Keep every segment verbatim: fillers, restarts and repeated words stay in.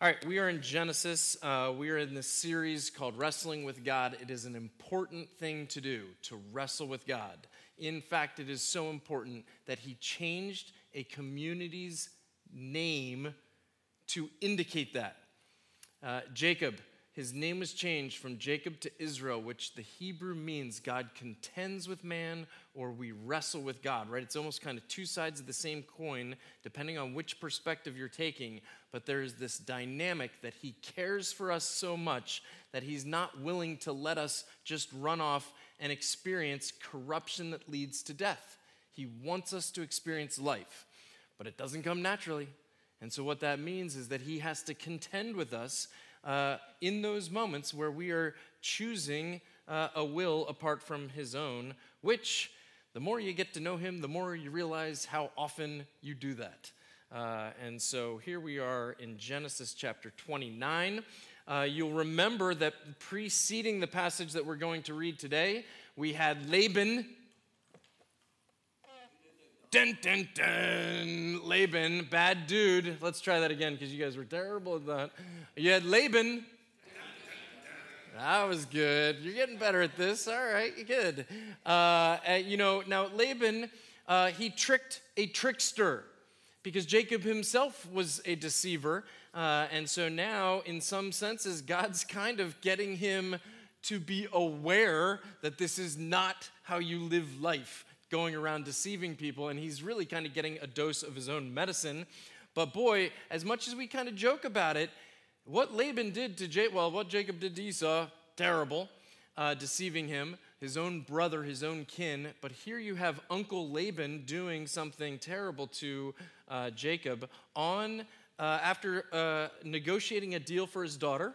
All right, we are in Genesis. Uh, we are in this series called Wrestling with God. It is an important thing to do, to wrestle with God. In fact, it is so important that he changed a community's name to indicate that. Uh, Jacob, his name was changed from Jacob to Israel, which the Hebrew means God contends with man or we wrestle with God, right? It's almost kind of two sides of the same coin, depending on which perspective you're taking. But there is this dynamic that he cares for us so much that he's not willing to let us just run off and experience corruption that leads to death. He wants us to experience life, but it doesn't come naturally. And so what that means is that he has to contend with us Uh, in those moments where we are choosing uh, a will apart from his own, which the more you get to know him, the more you realize how often you do that. Uh, and so here we are in Genesis chapter twenty-nine. Uh, you'll remember that preceding the passage that we're going to read today, we had Laban. Dun, dun, dun. Laban, bad dude. Let's try that again because you guys were terrible at that. You had Laban. Dun, dun, dun. That was good. You're getting better at this. All right, good. Uh, and, you know, now Laban, uh, he tricked a trickster because Jacob himself was a deceiver. Uh, and so now, in some senses, God's kind of getting him to be aware that this is not how you live life, going around deceiving people, and he's really kind of getting a dose of his own medicine. But boy, as much as we kind of joke about it, what Laban did to Jacob, well, what Jacob did to Esau, terrible, uh, deceiving him, his own brother, his own kin. But here you have Uncle Laban doing something terrible to uh, Jacob on uh, after uh, negotiating a deal for his daughter.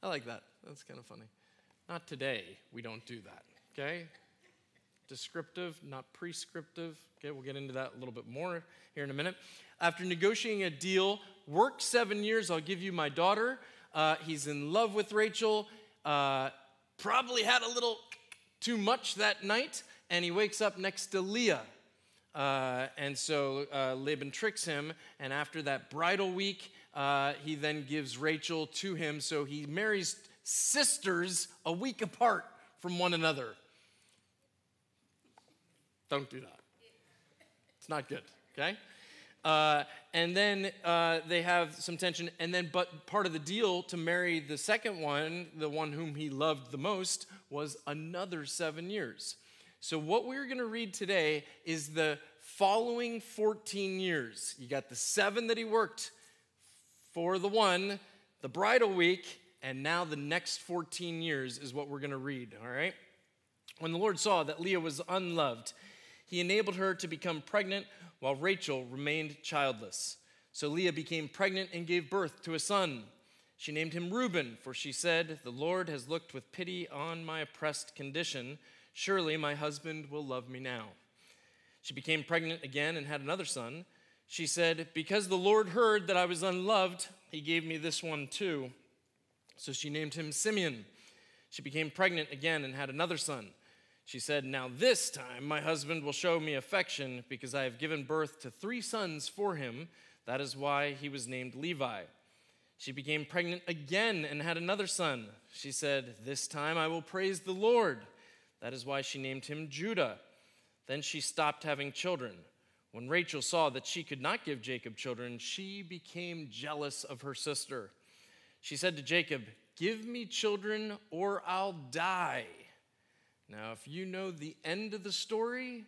I like that. That's kind of funny. Not today. We don't do that, okay? Descriptive, not prescriptive. Okay, we'll get into that a little bit more here in a minute. After negotiating a deal, work seven years, I'll give you my daughter. Uh, he's in love with Rachel. Uh, probably had a little too much that night, and he wakes up next to Leah. Uh, and so uh, Laban tricks him, and after that bridal week, uh, he then gives Rachel to him. So he marries sisters a week apart from one another. Don't do that. It's not good, okay? Uh, and then uh, they have some tension. And then, but part of the deal to marry the second one, the one whom he loved the most, was another seven years. So what we're going to read today is the following fourteen years. You got the seven that he worked for the one, the bridal week, and now the next fourteen years is what we're going to read, all right? When the Lord saw that Leah was unloved, he enabled her to become pregnant while Rachel remained childless. So Leah became pregnant and gave birth to a son. She named him Reuben, for she said, "The Lord has looked with pity on my oppressed condition. Surely my husband will love me now." She became pregnant again and had another son. She said, "Because the Lord heard that I was unloved, he gave me this one too." So she named him Simeon. She became pregnant again and had another son. She said, "Now this time my husband will show me affection because I have given birth to three sons for him." That is why he was named Levi. She became pregnant again and had another son. She said, "This time I will praise the Lord." That is why she named him Judah. Then she stopped having children. When Rachel saw that she could not give Jacob children, she became jealous of her sister. She said to Jacob, "Give me children or I'll die." Now, if you know the end of the story,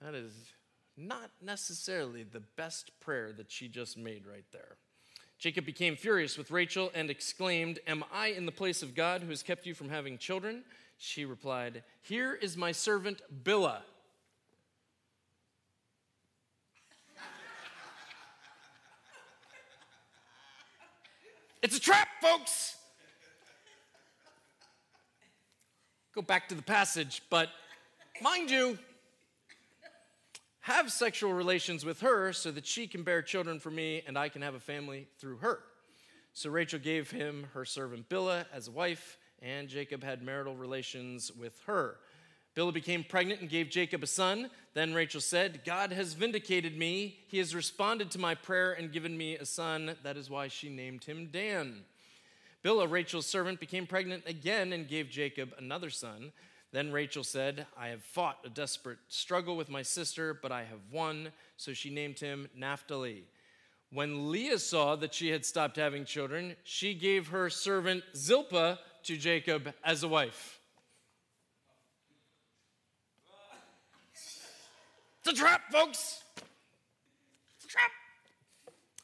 that is not necessarily the best prayer that she just made right there. Jacob became furious with Rachel and exclaimed, "Am I in the place of God who has kept you from having children?" She replied, "Here is my servant Bilhah." It's a trap, folks. Go back to the passage, but mind you, have sexual relations with her so that she can bear children for me and I can have a family through her. So Rachel gave him her servant Bilhah as a wife, and Jacob had marital relations with her. Bilhah became pregnant and gave Jacob a son. Then Rachel said, God has vindicated me. He has responded to my prayer and given me a son. That is why she named him Dan. Bilhah, Rachel's servant, became pregnant again and gave Jacob another son. Then Rachel said, I have fought a desperate struggle with my sister, but I have won. So she named him Naphtali. When Leah saw that she had stopped having children, she gave her servant Zilpah to Jacob as a wife. It's a trap, folks. It's a trap.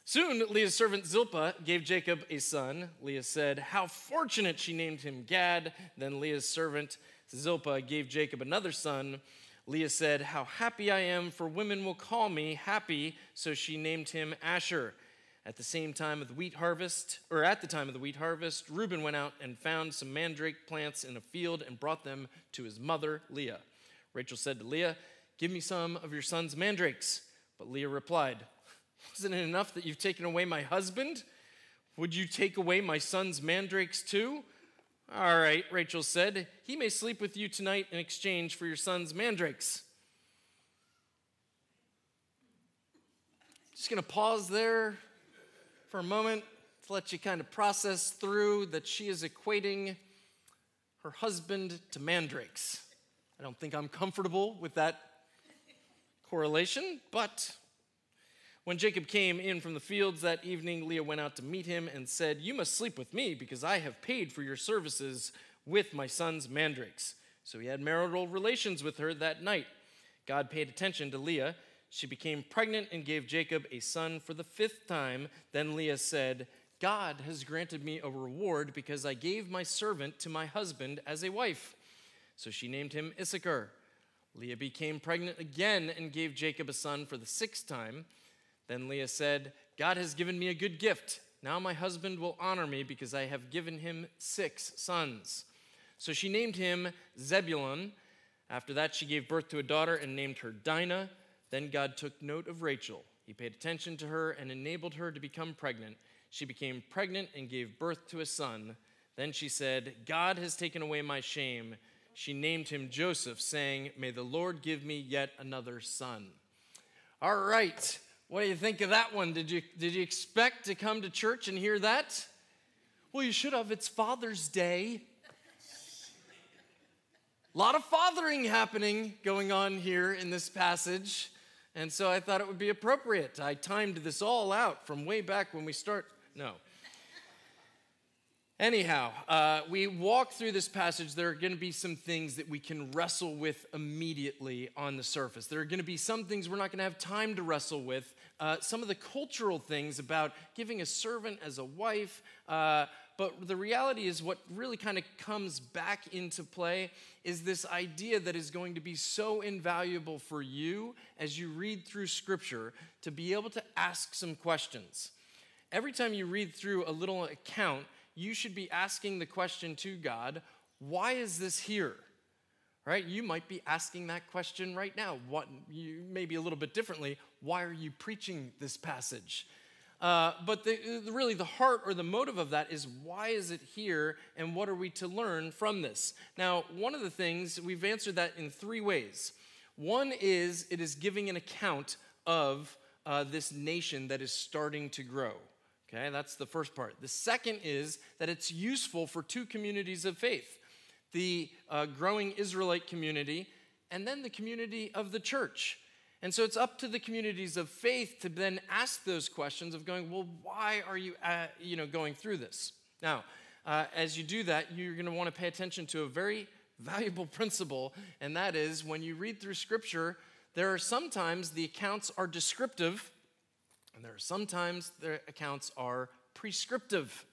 Soon, Leah's servant Zilpah gave Jacob a son. Leah said, how fortunate. She named him Gad. Then Leah's servant Zilpah gave Jacob another son. Leah said, how happy I am, for women will call me happy. So she named him Asher. At the same time of the wheat harvest, or at the time of the wheat harvest, Reuben went out and found some mandrake plants in a field and brought them to his mother, Leah. Rachel said to Leah, give me some of your son's mandrakes. But Leah replied, isn't it enough that you've taken away my husband? Would you take away my son's mandrakes too? All right, Rachel said, he may sleep with you tonight in exchange for your son's mandrakes. Just going to pause there for a moment to let you kind of process through that she is equating her husband to mandrakes. I don't think I'm comfortable with that correlation, but when Jacob came in from the fields that evening, Leah went out to meet him and said, you must sleep with me because I have paid for your services with my son's mandrakes. So he had marital relations with her that night. God paid attention to Leah. She became pregnant and gave Jacob a son for the fifth time. Then Leah said, God has granted me a reward because I gave my servant to my husband as a wife. So she named him Issachar. Leah became pregnant again and gave Jacob a son for the sixth time. Then Leah said, God has given me a good gift. Now my husband will honor me because I have given him six sons. So she named him Zebulun. After that, she gave birth to a daughter and named her Dinah. Then God took note of Rachel. He paid attention to her and enabled her to become pregnant. She became pregnant and gave birth to a son. Then she said, God has taken away my shame. She named him Joseph, saying, may the Lord give me yet another son. All right. What do you think of that one? Did you, did you expect to come to church and hear that? Well, you should have. It's Father's Day. A lot of fathering happening going on here in this passage. And so I thought it would be appropriate. I timed this all out from way back when we start. No. Anyhow, uh, we walk through this passage. There are going to be some things that we can wrestle with immediately on the surface. There are going to be some things we're not going to have time to wrestle with. Uh, some of the cultural things about giving a servant as a wife. Uh, but the reality is what really kind of comes back into play is this idea that is going to be so invaluable for you as you read through Scripture to be able to ask some questions. Every time you read through a little account, you should be asking the question to God, why is this here? Right? You might be asking that question right now. What, you, maybe a little bit differently. Why are you preaching this passage? Uh, but the, the, really the heart or the motive of that is why is it here and what are we to learn from this? Now, one of the things, we've answered that in three ways. One is it is giving an account of uh, this nation that is starting to grow. Okay, that's the first part. The second is that it's useful for two communities of faith, the uh, growing Israelite community and then the community of the church. And so it's up to the communities of faith to then ask those questions of going, well, why are you, uh, you know, going through this? Now, uh, as you do that, you're going to want to pay attention to a very valuable principle, and that is when you read through Scripture, there are sometimes the accounts are descriptive, and there are sometimes their accounts are prescriptive.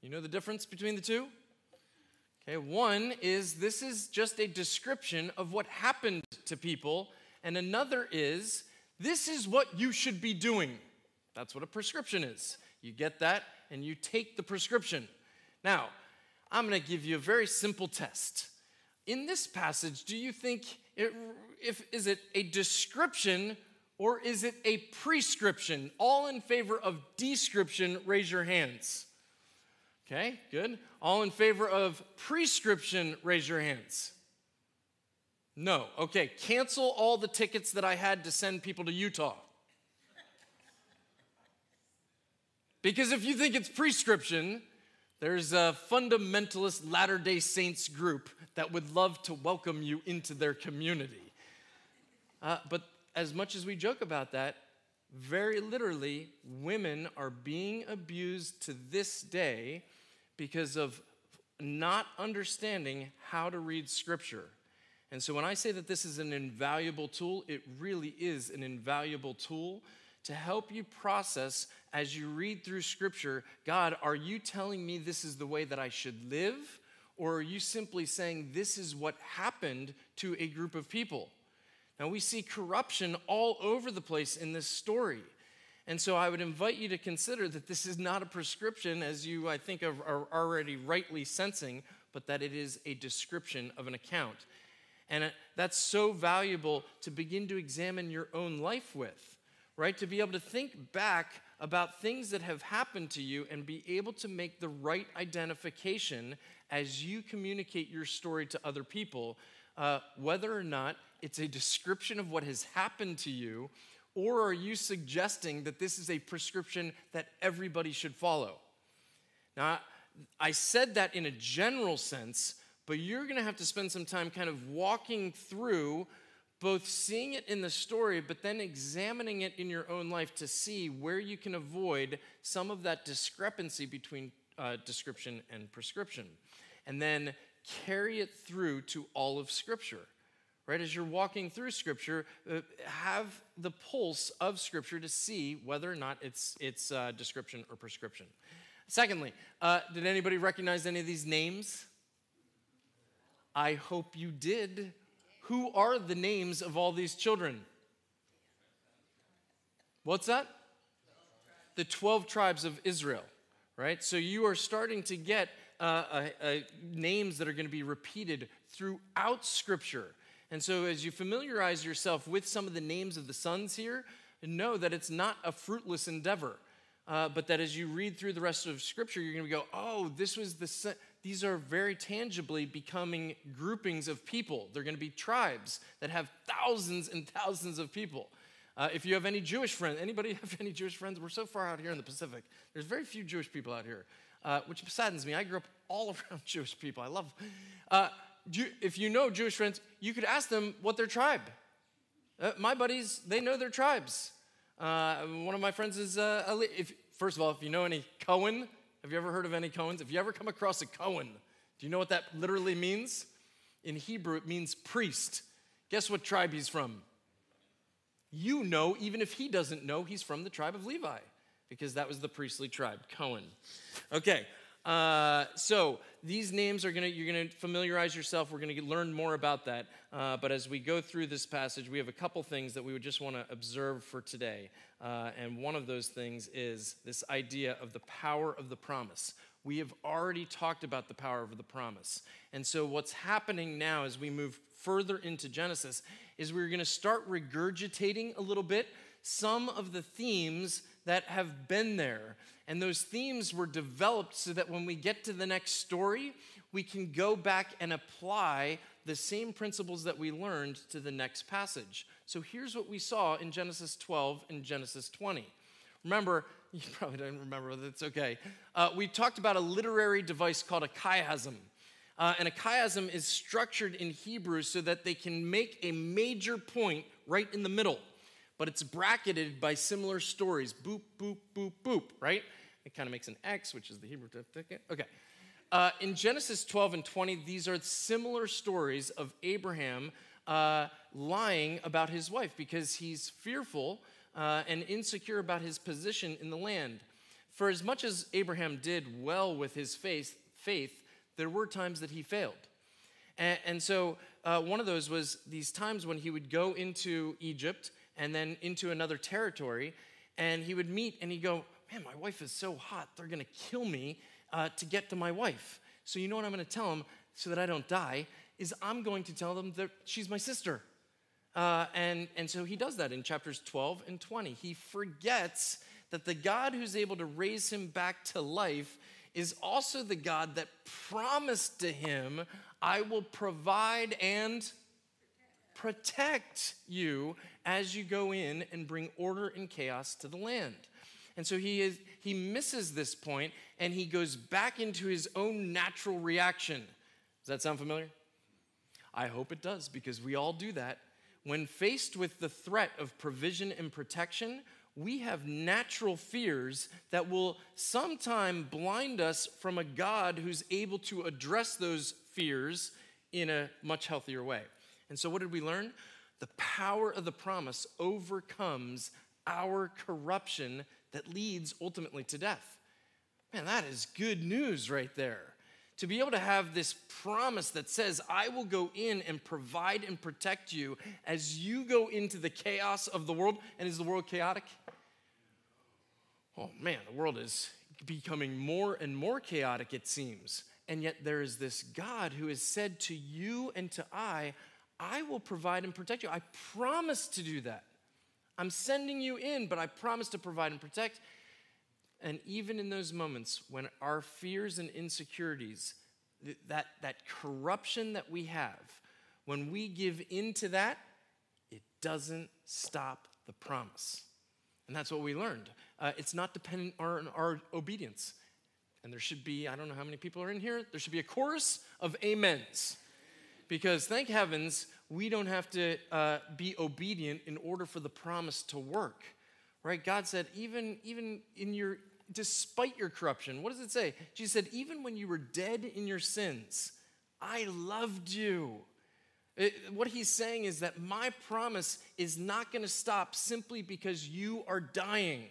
You know the difference between the two? Okay, one is this is just a description of what happened to people, and another is this is what you should be doing. That's what a prescription is. You get that, and you take the prescription. Now, I'm going to give you a very simple test. In this passage, do you think, it, if is it a description or is it a prescription? All in favor of description, raise your hands. Okay, good. All in favor of prescription, raise your hands. No. Okay, cancel all the tickets that I had to send people to Utah. Because if you think it's prescription, there's a fundamentalist Latter-day Saints group that would love to welcome you into their community. Uh, but as much as we joke about that, very literally, women are being abused to this day because of not understanding how to read Scripture. And so when I say that this is an invaluable tool, it really is an invaluable tool to help you process as you read through Scripture, God, are you telling me this is the way that I should live? Or are you simply saying this is what happened to a group of people? Now, we see corruption all over the place in this story. And so I would invite you to consider that this is not a prescription, as you, I think, are already rightly sensing, but that it is a description of an account. And that's so valuable to begin to examine your own life with, right? To be able to think back about things that have happened to you and be able to make the right identification as you communicate your story to other people, uh, whether or not it's a description of what has happened to you, or are you suggesting that this is a prescription that everybody should follow? Now, I said that in a general sense, but you're going to have to spend some time kind of walking through both seeing it in the story, but then examining it in your own life to see where you can avoid some of that discrepancy between uh, description and prescription. And then carry it through to all of Scripture, right? As you're walking through Scripture, uh, have the pulse of Scripture to see whether or not it's, it's uh, description or prescription. Secondly, uh, did anybody recognize any of these names? I hope you did. Who are the names of all these children? What's that? The twelve tribes of Israel, right? So you are starting to get uh, uh, uh, names that are going to be repeated throughout Scripture. And so as you familiarize yourself with some of the names of the sons here, know that it's not a fruitless endeavor, uh, but that as you read through the rest of Scripture, you're going to go, oh, this was the son. These are very tangibly becoming groupings of people. They're going to be tribes that have thousands and thousands of people. Uh, if you have any Jewish friends, anybody have any Jewish friends? We're so far out here in the Pacific. There's very few Jewish people out here, uh, which saddens me. I grew up all around Jewish people. I love uh, if you know Jewish friends, you could ask them what their tribe. Uh, my buddies, they know their tribes. Uh, one of my friends is, uh, if, first of all, if you know any Cohen, have you ever heard of any Cohens? If you ever come across a Cohen, do you know what that literally means? In Hebrew, it means priest. Guess what tribe he's from? You know, even if he doesn't know, he's from the tribe of Levi, because that was the priestly tribe, Cohen. Okay, uh, so these names are gonna, you're gonna familiarize yourself. We're gonna get, learn more about that. Uh, but as we go through this passage, we have a couple things that we would just wanna observe for today. Uh, and one of those things is this idea of the power of the promise. We have already talked about the power of the promise. And so what's happening now as we move further into Genesis is we're going to start regurgitating a little bit some of the themes that have been there. And those themes were developed so that when we get to the next story, we can go back and apply the same principles that we learned to the next passage. So here's what we saw in Genesis twelve and Genesis twenty. Remember, you probably don't remember, but it's okay. Uh, we talked about a literary device called a chiasm. Uh, and a chiasm is structured in Hebrew so that they can make a major point right in the middle. But it's bracketed by similar stories. Boop, boop, boop, boop, right? It kind of makes an X, which is the Hebrew. Okay. Uh, in Genesis twelve and twenty, these are similar stories of Abraham uh, lying about his wife because he's fearful uh, and insecure about his position in the land. For as much as Abraham did well with his faith, faith there were times that he failed. And, and so uh, one of those was these times when he would go into Egypt and then into another territory, and he would meet and he'd go, man, my wife is so hot, they're going to kill me. Uh, to get to my wife. So you know what I'm going to tell them so that I don't die is I'm going to tell them that she's my sister. Uh, and, and so he does that in chapters twelve and twenty. He forgets that the God who's able to raise him back to life is also the God that promised to him, I will provide and protect you as you go in and bring order and chaos to the land. And so he is he misses this point, and he goes back into his own natural reaction. Does that sound familiar? I hope it does, because we all do that. When faced with the threat of provision and protection, we have natural fears that will sometime blind us from a God who's able to address those fears in a much healthier way. And so what did we learn? The power of the promise overcomes our corruption that leads ultimately to death. Man, that is good news right there. To be able to have this promise that says, I will go in and provide and protect you as you go into the chaos of the world. And is the world chaotic? Oh man, the world is becoming more and more chaotic, it seems. And yet there is this God who has said to you and to I, I will provide and protect you. I promise to do that. I'm sending you in, but I promise to provide and protect. And even in those moments when our fears and insecurities, that, that corruption that we have, when we give into that, it doesn't stop the promise. And that's what we learned. Uh, it's not dependent on our obedience. And there should be, I don't know how many people are in here, there should be a chorus of amens. Because thank heavens, we don't have to uh, be obedient in order for the promise to work. Right? God said, even, even in your, despite your corruption, what does it say? Jesus said, even when you were dead in your sins, I loved you. It, what he's saying is that my promise is not going to stop simply because you are dying.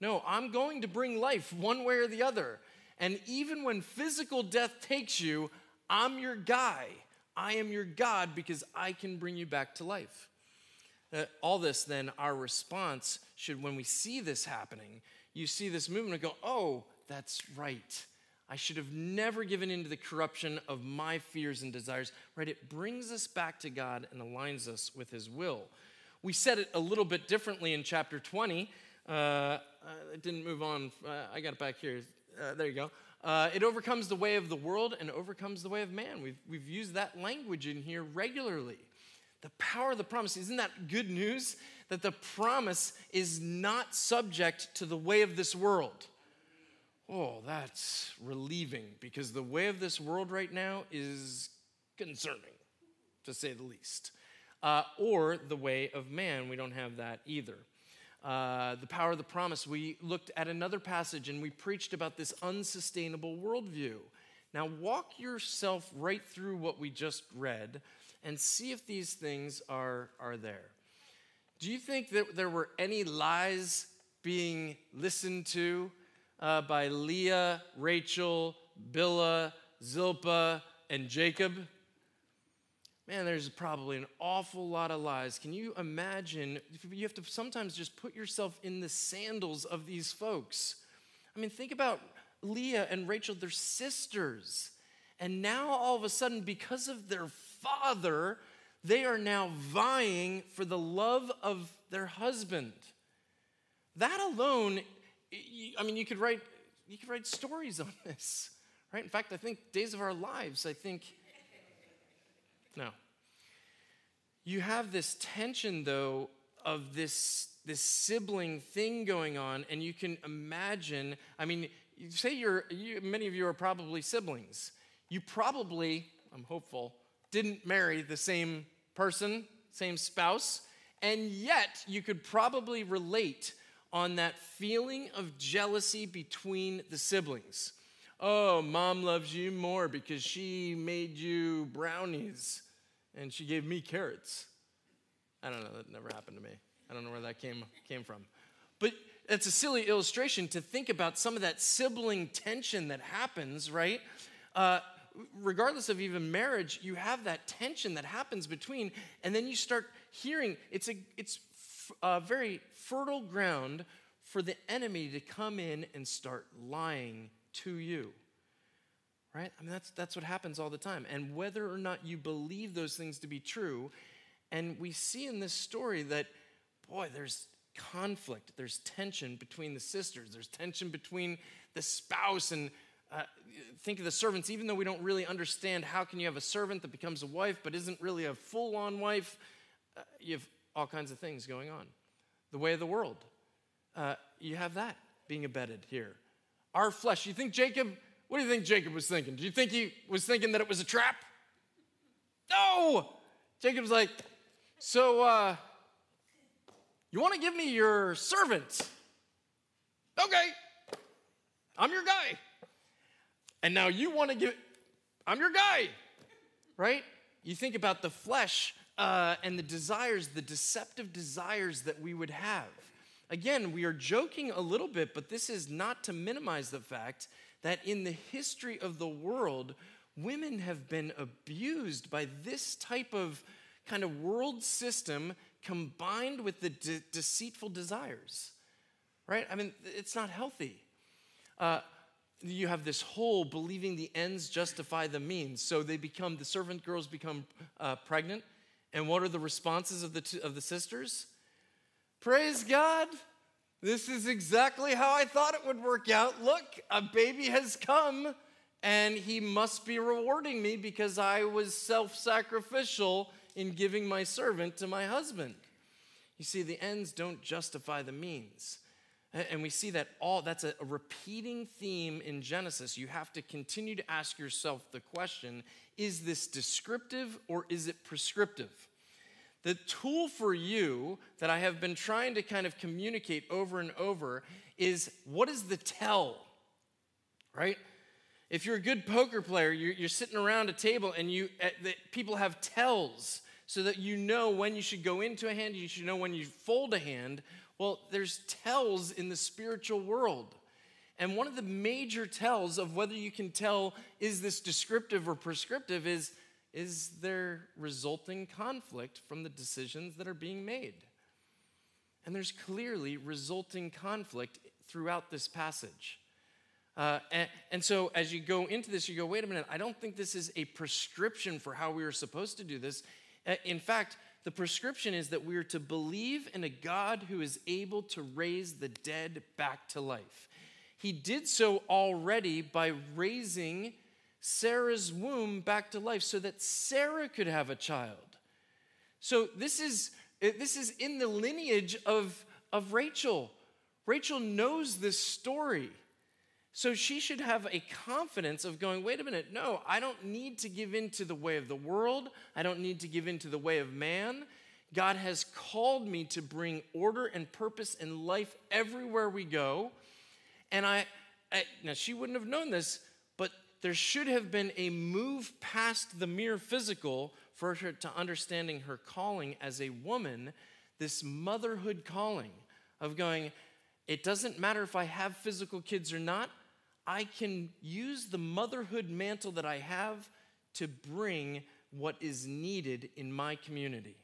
No, I'm going to bring life one way or the other. And even when physical death takes you, I'm your guy. I am your God because I can bring you back to life. Uh, all this, then, our response should, when we see this happening, you see this movement and go, oh, that's right. I should have never given in to the corruption of my fears and desires. Right? It brings us back to God and aligns us with his will. We said it a little bit differently in chapter twenty. Uh, I didn't move on. Uh, I got it back here. Uh, there you go. Uh, it overcomes the way of the world and overcomes the way of man. We've, we've used that language in here regularly. The power of the promise, isn't that good news? That the promise is not subject to the way of this world. Oh, that's relieving, because the way of this world right now is concerning, to say the least. Uh, or the way of man, we don't have that either. Uh, the power of the promise, we looked at another passage and we preached about this unsustainable worldview. Now walk yourself right through what we just read and see if these things are, are there. Do you think that there were any lies being listened to uh, by Leah, Rachel, Bilhah, Zilpah, and Jacob? Man, there's probably an awful lot of lies. Can you imagine? You have to sometimes just put yourself in the sandals of these folks. I mean, think about Leah and Rachel, they're sisters. And now all of a sudden, because of their father, they are now vying for the love of their husband. That alone, I mean, you could write, you could write stories on this, right? In fact, I think Days of Our Lives, I think... No. You have this tension, though, of this, this sibling thing going on, and you can imagine, I mean, you say you're, you, many of you are probably siblings. You probably, I'm hopeful, didn't marry the same person, same spouse, and yet you could probably relate on that feeling of jealousy between the siblings. Oh, mom loves you more because she made you brownies and she gave me carrots. I don't know, that never happened to me. I don't know where that came, came from. But it's a silly illustration to think about some of that sibling tension that happens, right? Uh, regardless of even marriage, you have that tension that happens between, and then you start hearing, it's a, it's f- a very fertile ground for the enemy to come in and start lying to you, right? I mean, that's, that's what happens all the time. And whether or not you believe those things to be true, and we see in this story that, boy, there's conflict, there's tension between the sisters, there's tension between the spouse, and Uh, think of the servants, even though we don't really understand how can you have a servant that becomes a wife but isn't really a full-on wife, uh, you have all kinds of things going on. The way of the world, uh, you have that being abetted here. Our flesh, you think Jacob, what do you think Jacob was thinking? Do you think he was thinking that it was a trap? No! Jacob's like, so uh, you want to give me your servant? Okay, I'm your guy. And now you want to give, I'm your guy, right? You think about the flesh uh, and the desires, the deceptive desires that we would have. Again, we are joking a little bit, but this is not to minimize the fact that in the history of the world, women have been abused by this type of kind of world system combined with the de- deceitful desires, right? I mean, it's not healthy. Uh, You have this whole believing the ends justify the means. So they become, the servant girls become uh, pregnant. And what are the responses of the t- of the sisters? Praise God. This is exactly how I thought it would work out. Look, a baby has come, and he must be rewarding me because I was self-sacrificial in giving my servant to my husband. You see, the ends don't justify the means. And we see that all, that's a repeating theme in Genesis. You have to continue to ask yourself the question, is this descriptive or is it prescriptive? The tool for you that I have been trying to kind of communicate over and over is, what is the tell, right? If you're a good poker player, you're, you're sitting around a table and you uh, the, people have tells so that you know when you should go into a hand, you should know when you fold a hand. Well, there's tells in the spiritual world. And one of the major tells of whether you can tell is this descriptive or prescriptive is, is there resulting conflict from the decisions that are being made? And there's clearly resulting conflict throughout this passage. Uh, and, and so as you go into this, you go, wait a minute, I don't think this is a prescription for how we are supposed to do this. In fact, the prescription is that we are to believe in a God who is able to raise the dead back to life. He did so already by raising Sarah's womb back to life so that Sarah could have a child. So this is, this is in the lineage of, of Rachel. Rachel knows this story. So she should have a confidence of going, wait a minute, no, I don't need to give in to the way of the world. I don't need to give in to the way of man. God has called me to bring order and purpose in life everywhere we go. And I, I now she wouldn't have known this, but there should have been a move past the mere physical for her to understanding her calling as a woman, this motherhood calling of going, it doesn't matter if I have physical kids or not. I can use the motherhood mantle that I have to bring what is needed in my community,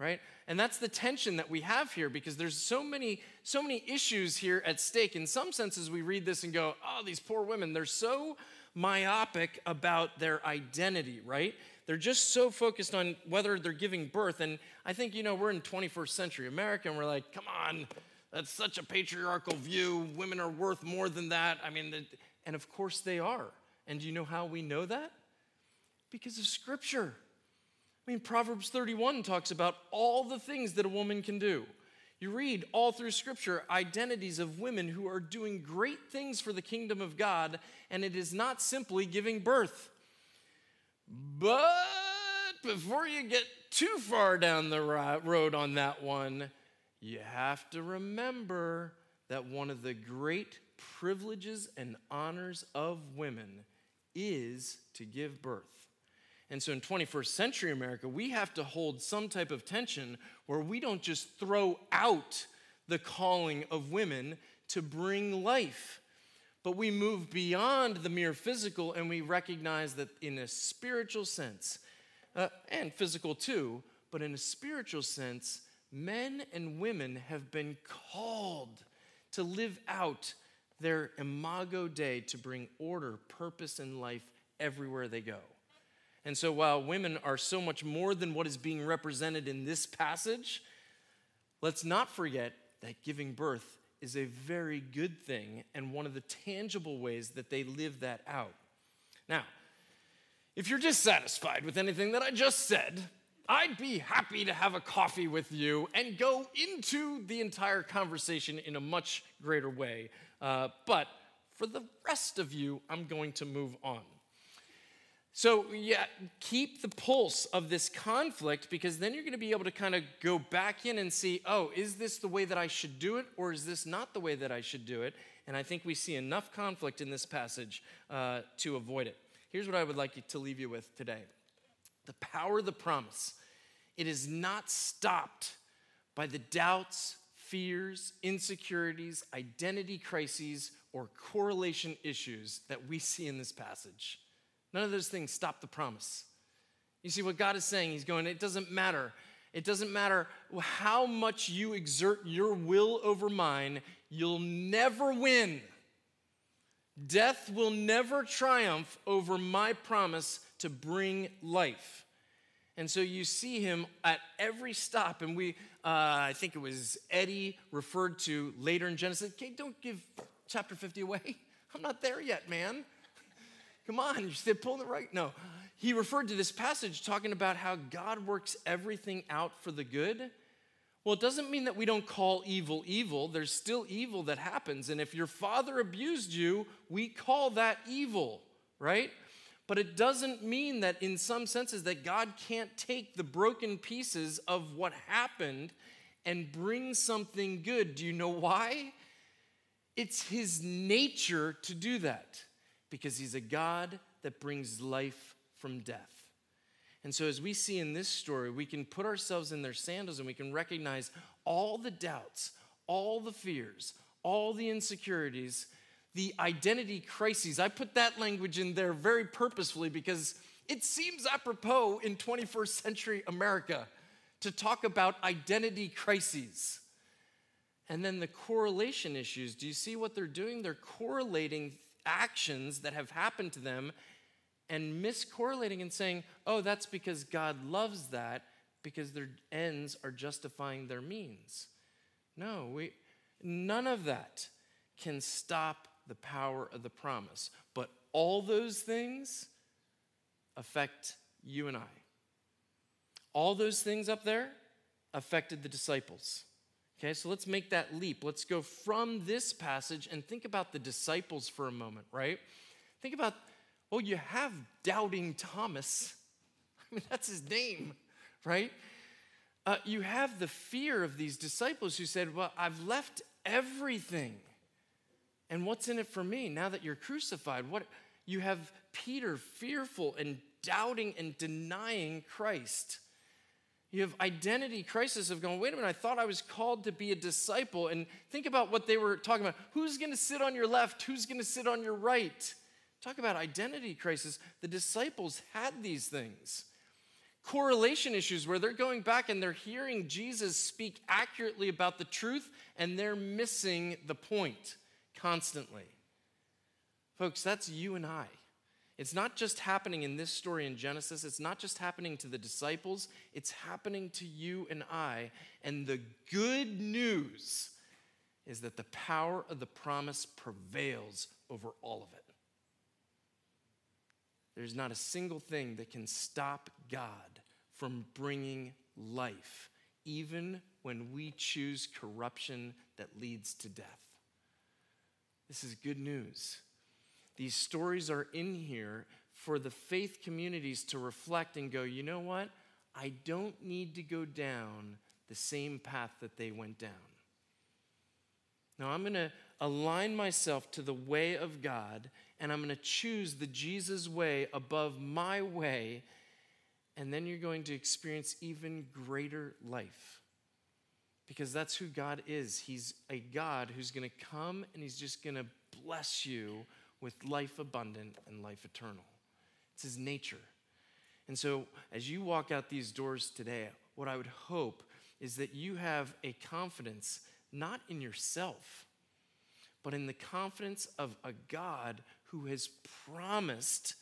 right? And that's the tension that we have here because there's so many, so many issues here at stake. In some senses, we read this and go, oh, these poor women, they're so myopic about their identity, right? They're just so focused on whether they're giving birth. And I think, you know, we're in twenty-first century America and we're like, come on. That's such a patriarchal view. Women are worth more than that. I mean, the, and of course they are. And do you know how we know that? Because of Scripture. I mean, Proverbs thirty-one talks about all the things that a woman can do. You read all through Scripture identities of women who are doing great things for the kingdom of God, and it is not simply giving birth. But before you get too far down the road on that one, you have to remember that one of the great privileges and honors of women is to give birth. And so in twenty-first century America, we have to hold some type of tension where we don't just throw out the calling of women to bring life, but we move beyond the mere physical and we recognize that in a spiritual sense, uh, and physical too, but in a spiritual sense, men and women have been called to live out their imago Dei to bring order, purpose, and life everywhere they go. And so while women are so much more than what is being represented in this passage, let's not forget that giving birth is a very good thing and one of the tangible ways that they live that out. Now, if you're dissatisfied with anything that I just said, I'd be happy to have a coffee with you and go into the entire conversation in a much greater way. Uh, but for the rest of you, I'm going to move on. So yeah, keep the pulse of this conflict, because then you're going to be able to kind of go back in and see, oh, is this the way that I should do it, or is this not the way that I should do it? And I think we see enough conflict in this passage uh, to avoid it. Here's what I would like to leave you with today. The power of the promise. It is not stopped by the doubts, fears, insecurities, identity crises, or correlation issues that we see in this passage. None of those things stop the promise. You see, what God is saying, he's going, it doesn't matter. It doesn't matter how much you exert your will over mine, you'll never win. Death will never triumph over my promise to bring life. And so you see him at every stop. And we, uh, I think it was Eddie referred to later in Genesis, okay, don't give chapter fifty away. I'm not there yet, man. Come on, you're still pulling the right. No, he referred to this passage talking about how God works everything out for the good. Well, it doesn't mean that we don't call evil evil. There's still evil that happens. And if your father abused you, we call that evil, right? But it doesn't mean that in some senses that God can't take the broken pieces of what happened and bring something good. Do you know why? It's his nature to do that, because he's a God that brings life from death. And so as we see in this story, we can put ourselves in their sandals and we can recognize all the doubts, all the fears, all the insecurities, the identity crises. I put that language in there very purposefully because it seems apropos in twenty-first century America to talk about identity crises. And then the correlation issues. Do you see what they're doing? They're correlating actions that have happened to them and miscorrelating and saying, oh, that's because God loves that, because their ends are justifying their means. No, we, none of that can stop the power of the promise. But all those things affect you and I. All those things up there affected the disciples. Okay, so let's make that leap. Let's go from this passage and think about the disciples for a moment, right? Think about, well, you have doubting Thomas. I mean, that's his name, right? Uh, you have the fear of these disciples who said, well, I've left everything. And what's in it for me now that you're crucified? What? You have Peter fearful and doubting and denying Christ. You have identity crisis of going, wait a minute, I thought I was called to be a disciple. And think about what they were talking about. Who's going to sit on your left? Who's going to sit on your right? Talk about identity crisis. The disciples had these things. Correlation issues where they're going back and they're hearing Jesus speak accurately about the truth and they're missing the point constantly. Folks, that's you and I. It's not just happening in this story in Genesis. It's not just happening to the disciples. It's happening to you and I. And the good news is that the power of the promise prevails over all of it. There's not a single thing that can stop God from bringing life, even when we choose corruption that leads to death. This is good news. These stories are in here for the faith communities to reflect and go, you know what? I don't need to go down the same path that they went down. Now, I'm going to align myself to the way of God, and I'm going to choose the Jesus way above my way, and then you're going to experience even greater life. Because that's who God is. He's a God who's going to come, and he's just going to bless you with life abundant and life eternal. It's his nature. And so as you walk out these doors today, what I would hope is that you have a confidence not in yourself, but in the confidence of a God who has promised,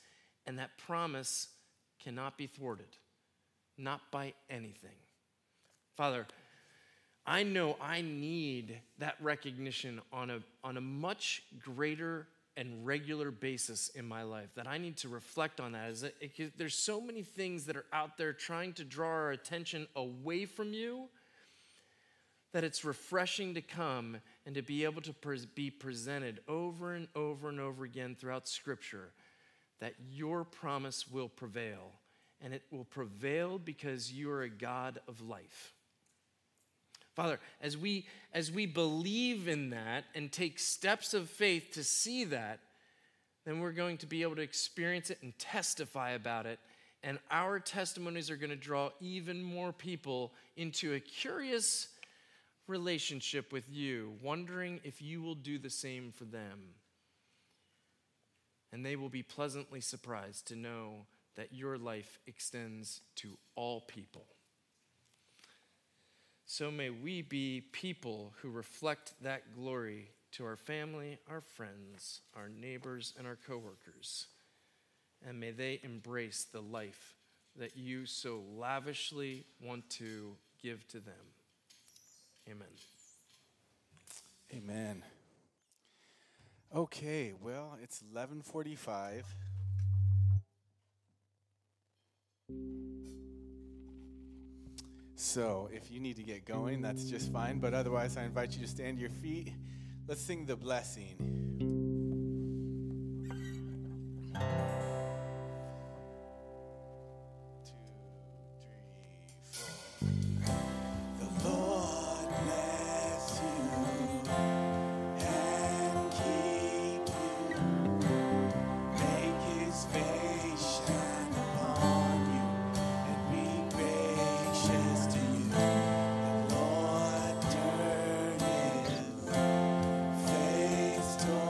and that promise cannot be thwarted, not by anything. Father, I know I need that recognition on a, on a much greater and regular basis in my life, that I need to reflect on that. Is it, it, there's so many things that are out there trying to draw our attention away from you that it's refreshing to come and to be able to pres- be presented over and over and over again throughout Scripture that your promise will prevail, and it will prevail because you are a God of life. Father, as we, as we believe in that and take steps of faith to see that, then we're going to be able to experience it and testify about it. And our testimonies are going to draw even more people into a curious relationship with you, wondering if you will do the same for them. And they will be pleasantly surprised to know that your life extends to all people. So may we be people who reflect that glory to our family, our friends, our neighbors, and our coworkers. And may they embrace the life that you so lavishly want to give to them. Amen. Amen. Okay, well, it's eleven forty-five. So if you need to get going, that's just fine. But otherwise, I invite you to stand to your feet. Let's sing the blessing. Two, three, four. The Lord bless you and keep you. Make his face shine upon you and be gracious to you. The Lord turn his face toward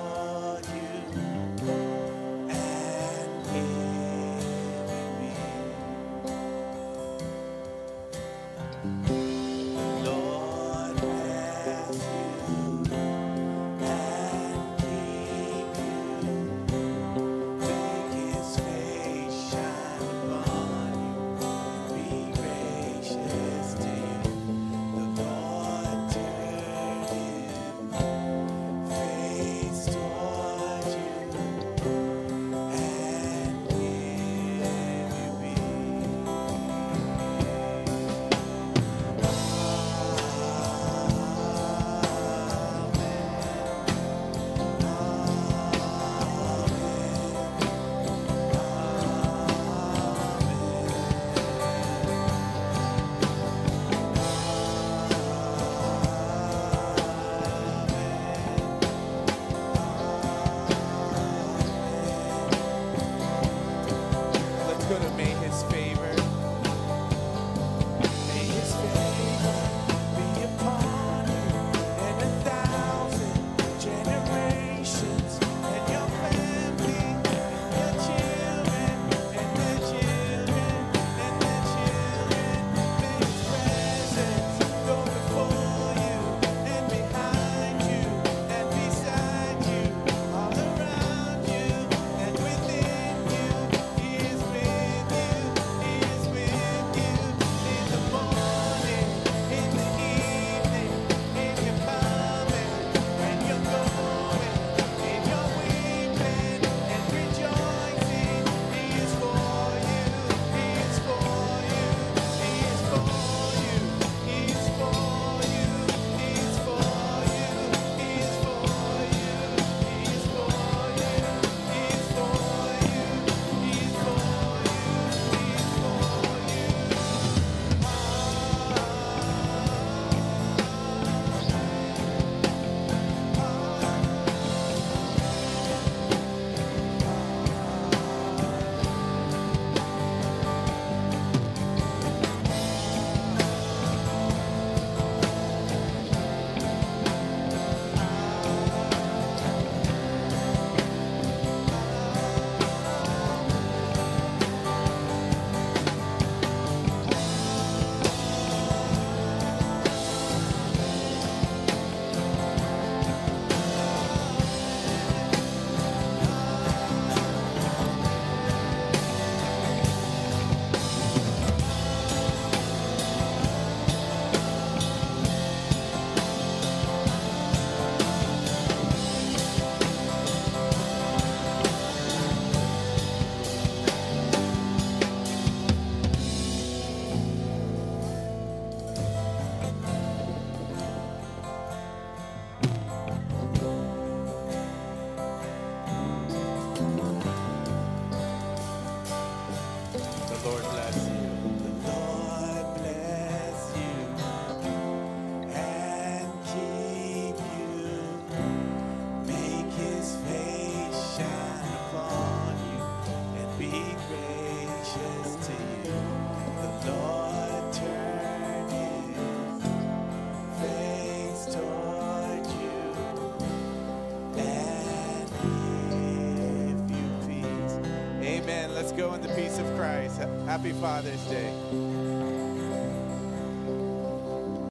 go in the peace of Christ. Happy Father's Day.